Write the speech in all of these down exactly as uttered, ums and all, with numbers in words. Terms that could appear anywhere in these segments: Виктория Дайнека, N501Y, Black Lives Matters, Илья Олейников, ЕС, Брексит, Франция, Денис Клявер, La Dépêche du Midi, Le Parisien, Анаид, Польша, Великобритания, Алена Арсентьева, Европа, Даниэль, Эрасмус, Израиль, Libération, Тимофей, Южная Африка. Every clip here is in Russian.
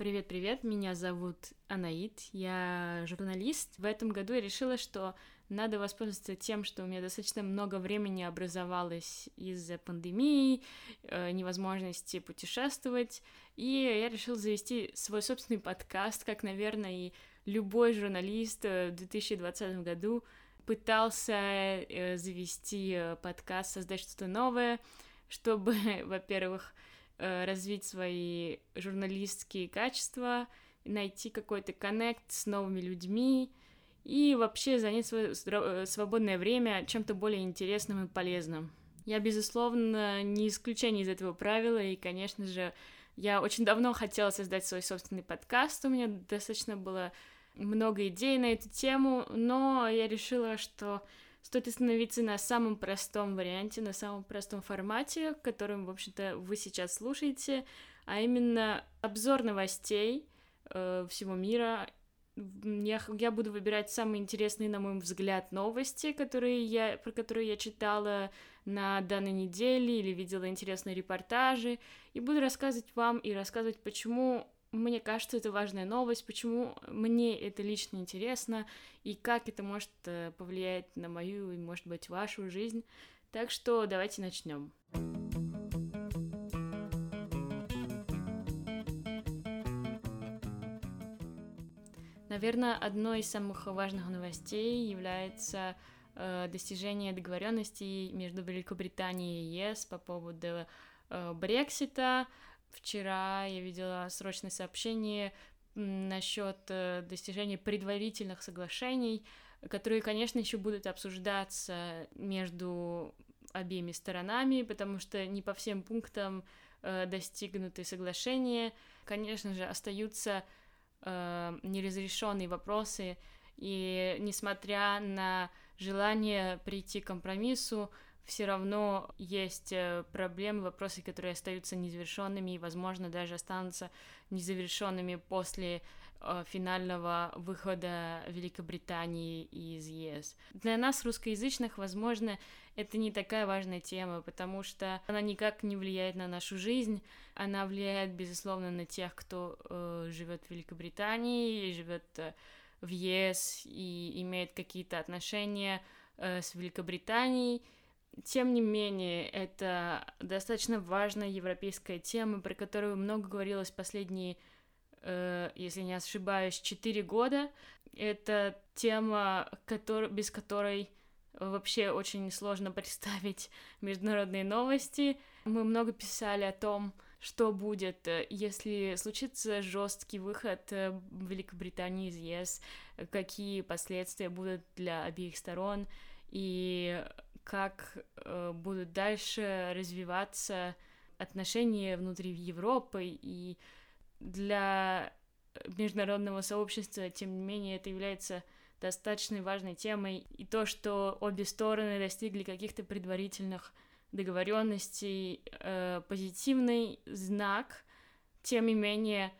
Привет-привет, меня зовут Анаид, я журналист. В этом году я решила, что надо воспользоваться тем, что у меня достаточно много времени образовалось из-за пандемии, невозможности путешествовать, и я решила завести свой собственный подкаст, как, наверное, и любой журналист в две тысячи двадцатом году пытался завести подкаст, создать что-то новое, чтобы, во-первых, развить свои журналистские качества, найти какой-то коннект с новыми людьми и вообще занять свое свободное время чем-то более интересным и полезным. Я, безусловно, не исключение из этого правила, и, конечно же, я очень давно хотела создать свой собственный подкаст, у меня достаточно было много идей на эту тему, но я решила, что стоит остановиться на самом простом варианте, на самом простом формате, которым, в общем-то, вы сейчас слушаете, а именно обзор новостей э, всего мира. Я, я буду выбирать самые интересные, на мой взгляд, новости, которые я, про которые я читала на данной неделе или видела интересные репортажи, и буду рассказывать вам и рассказывать, почему мне кажется, это важная новость, почему мне это лично интересно, и как это может повлиять на мою и, может быть, вашу жизнь. Так что давайте начнем. Наверное, одной из самых важных новостей является э, достижение договоренностей между Великобританией и ЕС по поводу э, Брексита. Вчера я видела срочное сообщение насчет достижения предварительных соглашений, которые, конечно, еще будут обсуждаться между обеими сторонами, потому что не по всем пунктам достигнуты соглашения. Конечно же, остаются неразрешенные вопросы, и несмотря на желание прийти к компромиссу, все равно есть проблемы, вопросы, которые остаются незавершенными и, возможно, даже останутся незавершенными после э, финального выхода Великобритании из ЕС. Для нас, русскоязычных, возможно, это не такая важная тема, потому что она никак не влияет на нашу жизнь, она влияет, безусловно, на тех, кто э, живет в Великобритании, живет э, в ЕС и имеет какие-то отношения э, с Великобританией. Тем не менее, это достаточно важная европейская тема, про которую много говорилось последние, э, если не ошибаюсь, четыре года. Это тема, который, без которой вообще очень сложно представить международные новости. Мы много писали о том, что будет, если случится жесткий выход Великобритании из ЕС, какие последствия будут для обеих сторон, и как э, будут дальше развиваться отношения внутри Европы, и для международного сообщества, тем не менее, это является достаточно важной темой, и то, что обе стороны достигли каких-то предварительных договоренностей, э, позитивный знак, тем не менее,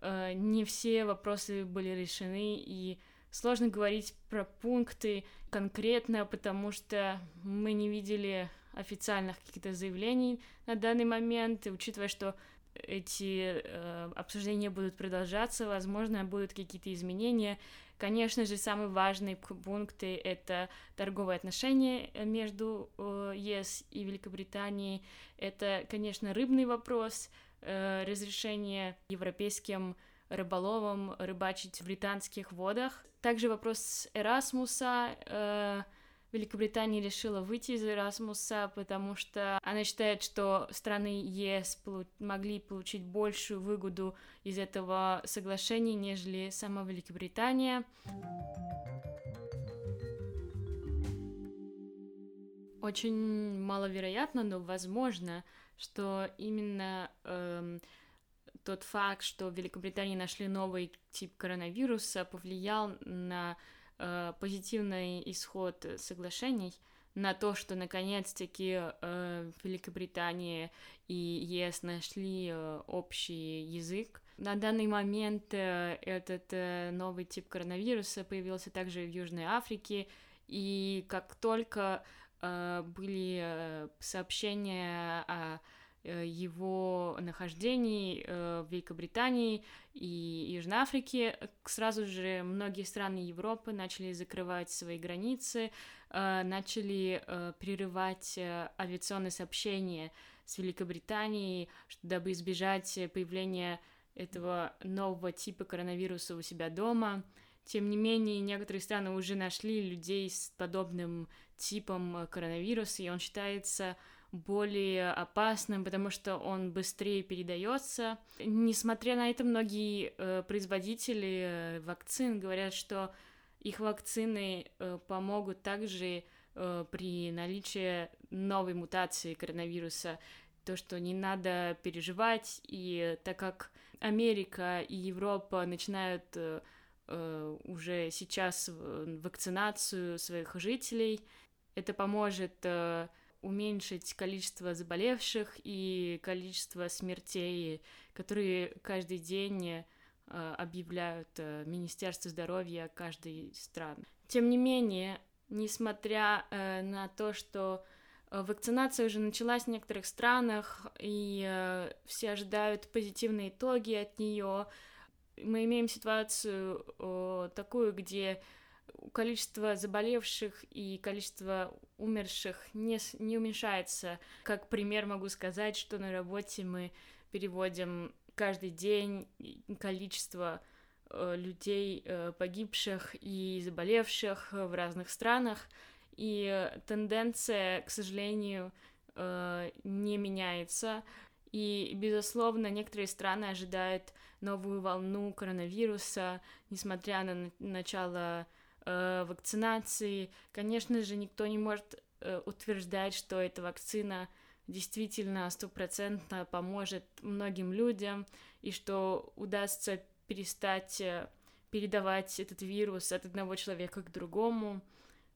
э, не все вопросы были решены, и сложно говорить про пункты конкретно, потому что мы не видели официальных каких-то заявлений на данный момент, и учитывая, что эти э, обсуждения будут продолжаться, возможно, будут какие-то изменения. Конечно же, самые важные пункты — это торговые отношения между э, ЕС и Великобританией, это, конечно, рыбный вопрос, э, разрешение европейским рыболовам рыбачить в британских водах. Также вопрос Эрасмуса. Великобритания решила выйти из Эрасмуса, потому что она считает, что страны ЕС могли получить большую выгоду из этого соглашения, нежели сама Великобритания. Очень маловероятно, но возможно, что именно Эм, тот факт, что в Великобритании нашли новый тип коронавируса, повлиял на э, позитивный исход соглашений, на то, что наконец-таки э, Великобритания и ЕС нашли э, общий язык. На данный момент э, этот э, новый тип коронавируса появился также в Южной Африке, и как только э, были сообщения о его нахождений в Великобритании и Южной Африке, сразу же многие страны Европы начали закрывать свои границы, начали прерывать авиационные сообщения с Великобританией, дабы избежать появления этого нового типа коронавируса у себя дома. Тем не менее, некоторые страны уже нашли людей с подобным типом коронавируса, и он считается более опасным, потому что он быстрее передается. Несмотря на это, многие э, производители вакцин говорят, что их вакцины э, помогут также э, при наличии новой мутации коронавируса. То, что не надо переживать, и так как Америка и Европа начинают э, э, уже сейчас вакцинацию своих жителей, это поможет э, уменьшить количество заболевших и количество смертей, которые каждый день объявляют Министерство здоровья каждой страны. Тем не менее, несмотря на то, что вакцинация уже началась в некоторых странах, и все ожидают позитивные итоги от нее, мы имеем ситуацию такую, где количество заболевших и количество умерших не, не уменьшается. Как пример могу сказать, что на работе мы переводим каждый день количество э, людей, э, погибших и заболевших в разных странах, и тенденция, к сожалению, э, не меняется. И, безусловно, некоторые страны ожидают новую волну коронавируса, несмотря на начало вакцинации. Конечно же, никто не может утверждать, что эта вакцина действительно стопроцентно поможет многим людям, и что удастся перестать передавать этот вирус от одного человека к другому.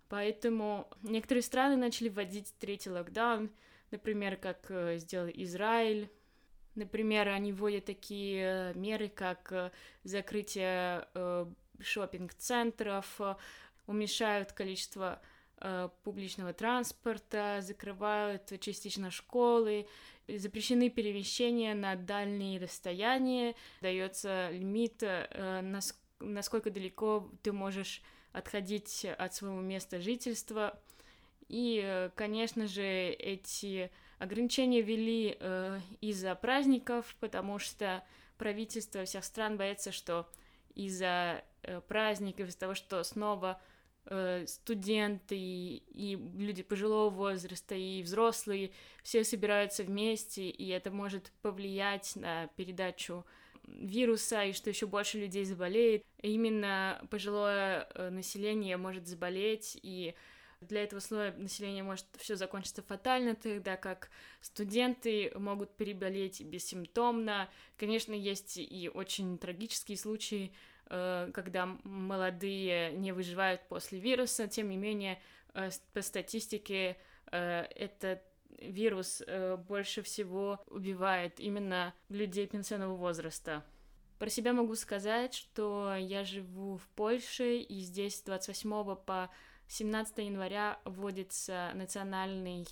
Поэтому некоторые страны начали вводить третий локдаун, например, как сделал Израиль. Например, они вводят такие меры, как закрытие шоппинг-центров, уменьшают количество э, публичного транспорта, закрывают частично школы, запрещены перемещения на дальние расстояния, дается лимит, э, нас, насколько далеко ты можешь отходить от своего места жительства. И, э, конечно же, эти ограничения ввели э, из-за праздников, потому что правительство всех стран боится, что из-за праздников, из-за того, что снова э, студенты и, и люди пожилого возраста, и взрослые, все собираются вместе, и это может повлиять на передачу вируса, и что еще больше людей заболеет. Именно пожилое население может заболеть, и для этого слоя населения может все закончиться фатально, тогда как студенты могут переболеть бессимптомно. Конечно, есть и очень трагические случаи, когда молодые не выживают после вируса. Тем не менее, по статистике, этот вирус больше всего убивает именно людей пенсионного возраста. Про себя могу сказать, что я живу в Польше, и здесь с двадцать восьмого по семнадцатого января вводится национальный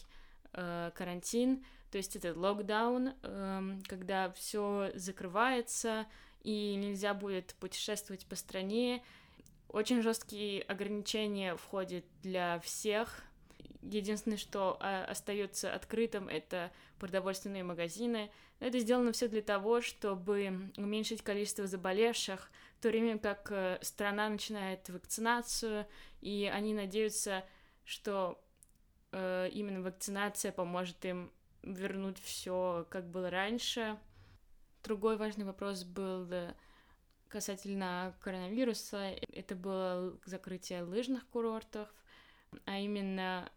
э, карантин, то есть это локдаун, э, когда все закрывается и нельзя будет путешествовать по стране. Очень жесткие ограничения входят для всех. Единственное, что остается открытым, это продовольственные магазины. Но это сделано все для того, чтобы уменьшить количество заболевших, в то время как страна начинает вакцинацию, и они надеются, что э, именно вакцинация поможет им вернуть все, как было раньше. Другой важный вопрос был касательно коронавируса. Это было закрытие лыжных курортов. А именно,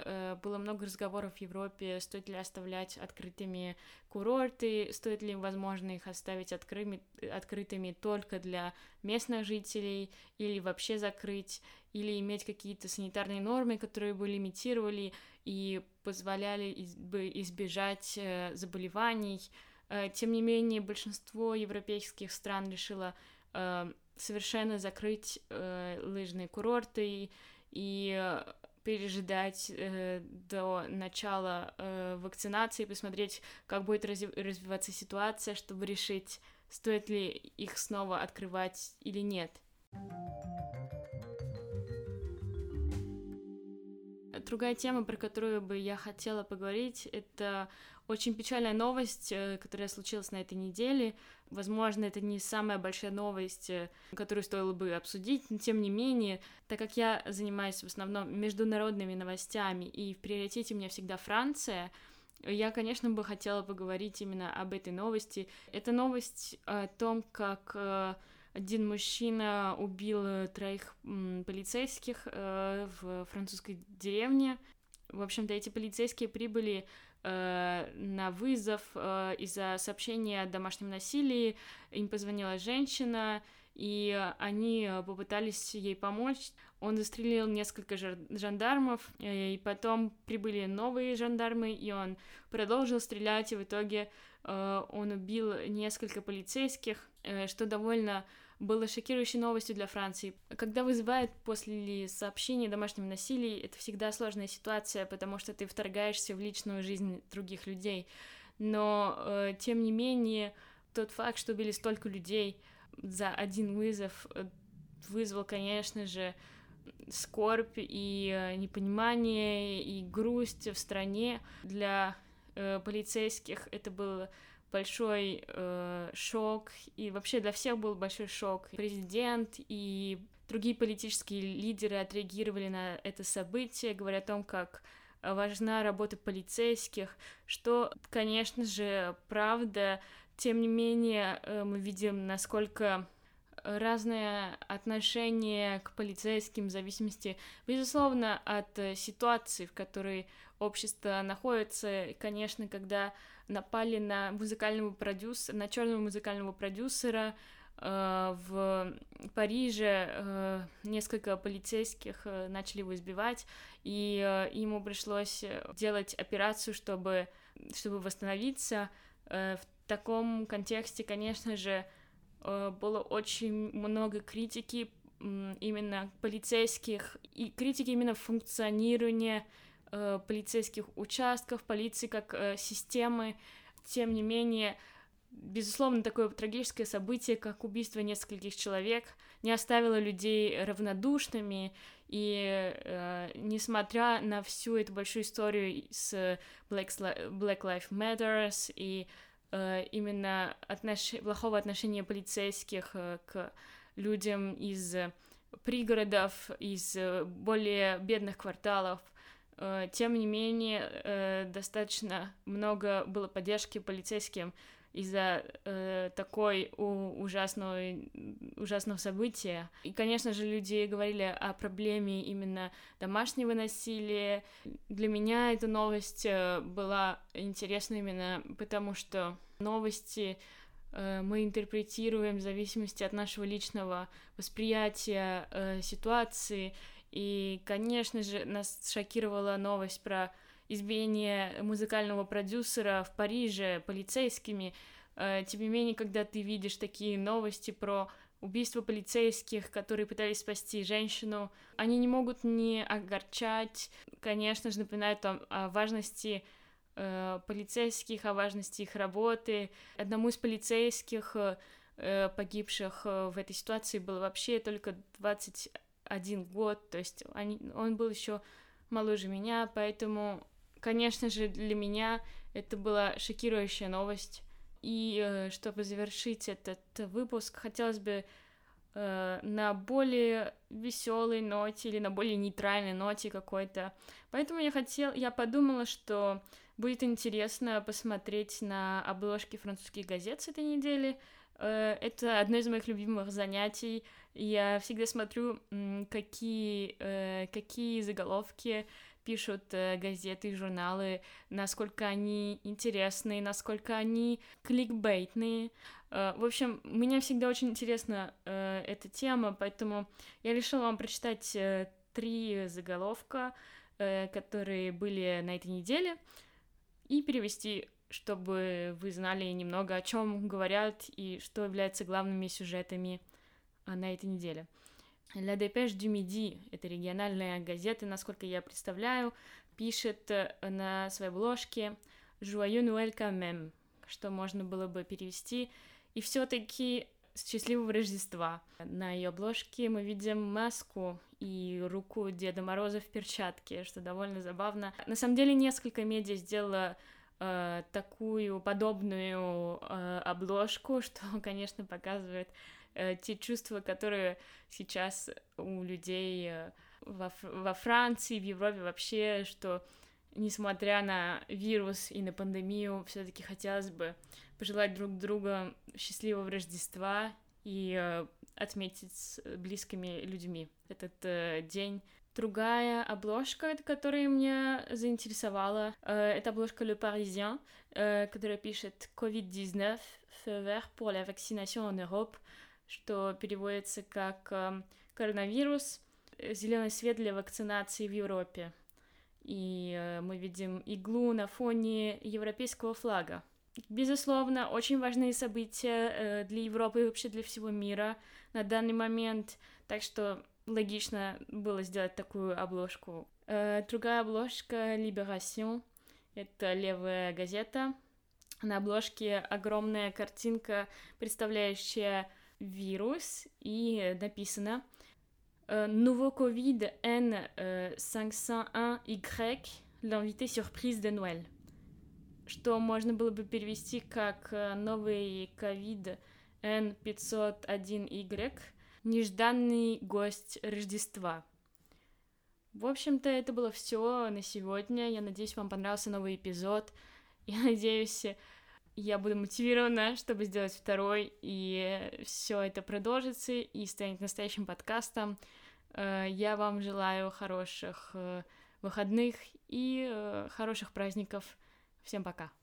было много разговоров в Европе, стоит ли оставлять открытыми курорты, стоит ли, возможно, их оставить открытыми, открытыми только для местных жителей, или вообще закрыть, или иметь какие-то санитарные нормы, которые бы лимитировали и позволяли бы избежать заболеваний. Тем не менее, большинство европейских стран решило совершенно закрыть лыжные курорты и пережидать э, до начала э, вакцинации, посмотреть, как будет разв- развиваться ситуация, чтобы решить, стоит ли их снова открывать или нет. Другая тема, про которую бы я хотела поговорить, это очень печальная новость, которая случилась на этой неделе. Возможно, это не самая большая новость, которую стоило бы обсудить, но тем не менее, так как я занимаюсь в основном международными новостями, и в приоритете у меня всегда Франция, я, конечно, бы хотела поговорить именно об этой новости. Это новость о том, как один мужчина убил троих полицейских в французской деревне. В общем-то, эти полицейские прибыли на вызов из-за сообщения о домашнем насилии. Им позвонила женщина, и они попытались ей помочь. Он застрелил несколько жандармов, и потом прибыли новые жандармы, и он продолжил стрелять, и в итоге он убил несколько полицейских, что довольно было шокирующей новостью для Франции. Когда вызывают после сообщений о домашнем насилии, это всегда сложная ситуация, потому что ты вторгаешься в личную жизнь других людей. Но, тем не менее, тот факт, что убили столько людей за один вызов, вызвал, конечно же, скорбь и непонимание, и грусть в стране. Для полицейских это был большой э, шок, и вообще для всех был большой шок. Президент и другие политические лидеры отреагировали на это событие, говоря о том, как важна работа полицейских, что, конечно же, правда. Тем не менее, э, мы видим, насколько разное отношение к полицейским в зависимости, безусловно, от ситуации, в которой общество находится. И, конечно, когда напали на музыкального продюсера, на черного музыкального продюсера э, в Париже, э, несколько полицейских э, начали его избивать, и э, ему пришлось делать операцию, чтобы, чтобы восстановиться. Э, в таком контексте, конечно же, э, было очень много критики э, именно полицейских, и критики именно функционирования полицейских участков, полиции как э, системы. Тем не менее, безусловно, такое трагическое событие, как убийство нескольких человек, не оставило людей равнодушными, и э, несмотря на всю эту большую историю с Black, Black Lives Matters и э, именно отнош... плохого отношения полицейских э, к людям из пригородов, из более бедных кварталов, тем не менее, достаточно много было поддержки полицейским из-за такой ужасной, ужасного события. И, конечно же, люди говорили о проблеме именно домашнего насилия. Для меня эта новость была интересна именно потому, что новости мы интерпретируем в зависимости от нашего личного восприятия ситуации. И, конечно же, нас шокировала новость про избиение музыкального продюсера в Париже полицейскими. Тем не менее, когда ты видишь такие новости про убийство полицейских, которые пытались спасти женщину, они не могут не огорчать. Конечно же, напоминают о, о важности э, полицейских, о важности их работы. Одному из полицейских, э, погибших в этой ситуации, было вообще только двадцать один год, то есть они, он был еще моложе меня, поэтому, конечно же, для меня это была шокирующая новость. И чтобы завершить этот выпуск, хотелось бы э, на более веселой ноте или на более нейтральной ноте какой-то. Поэтому я хотела, я подумала, что будет интересно посмотреть на обложки французских газет с этой недели. Это одно из моих любимых занятий. Я всегда смотрю, какие, какие заголовки пишут газеты и журналы, насколько они интересные, насколько они кликбейтные. В общем, мне всегда очень интересна эта тема, поэтому я решила вам прочитать три заголовка, которые были на этой неделе, и перевести, чтобы вы знали немного, о чем говорят и что является главными сюжетами на этой неделе. La Dépêche du Midi, это региональная газета, насколько я представляю, пишет на своей обложке «Joyeux Noël quand même», что можно было бы перевести. И все-таки «Счастливого Рождества». На ее обложке мы видим маску и руку Деда Мороза в перчатке, что довольно забавно. На самом деле несколько медиа сделало э, такую подобную э, обложку, что, конечно, показывает э, те чувства, которые сейчас у людей во, во Франции, в Европе вообще, что несмотря на вирус и на пандемию, все-таки хотелось бы пожелать друг другу счастливого Рождества и э, отметить с близкими людьми этот э, день. Другая обложка, которая меня заинтересовала, э, это обложка Le Parisien, э, которая пишет «ковид девятнадцать, feu vert pour la vaccination en Europe», что переводится как э, «коронавирус, зеленый свет для вакцинации в Европе». И мы видим иглу на фоне европейского флага. Безусловно, очень важные события для Европы и вообще для всего мира на данный момент, так что логично было сделать такую обложку. Другая обложка Libération, это левая газета. На обложке огромная картинка, представляющая вирус, и написано «Nouveau Covid N five oh one Y, l'invité surprise de Noël», что можно было бы перевести как «Новый Covid N five oh one Y, нежданный гость Рождества». В общем-то, это было все на сегодня. Я надеюсь, вам понравился новый эпизод. Я надеюсь, я буду мотивирована, чтобы сделать второй, и все это продолжится и станет настоящим подкастом. Я вам желаю хороших выходных и хороших праздников. Всем пока!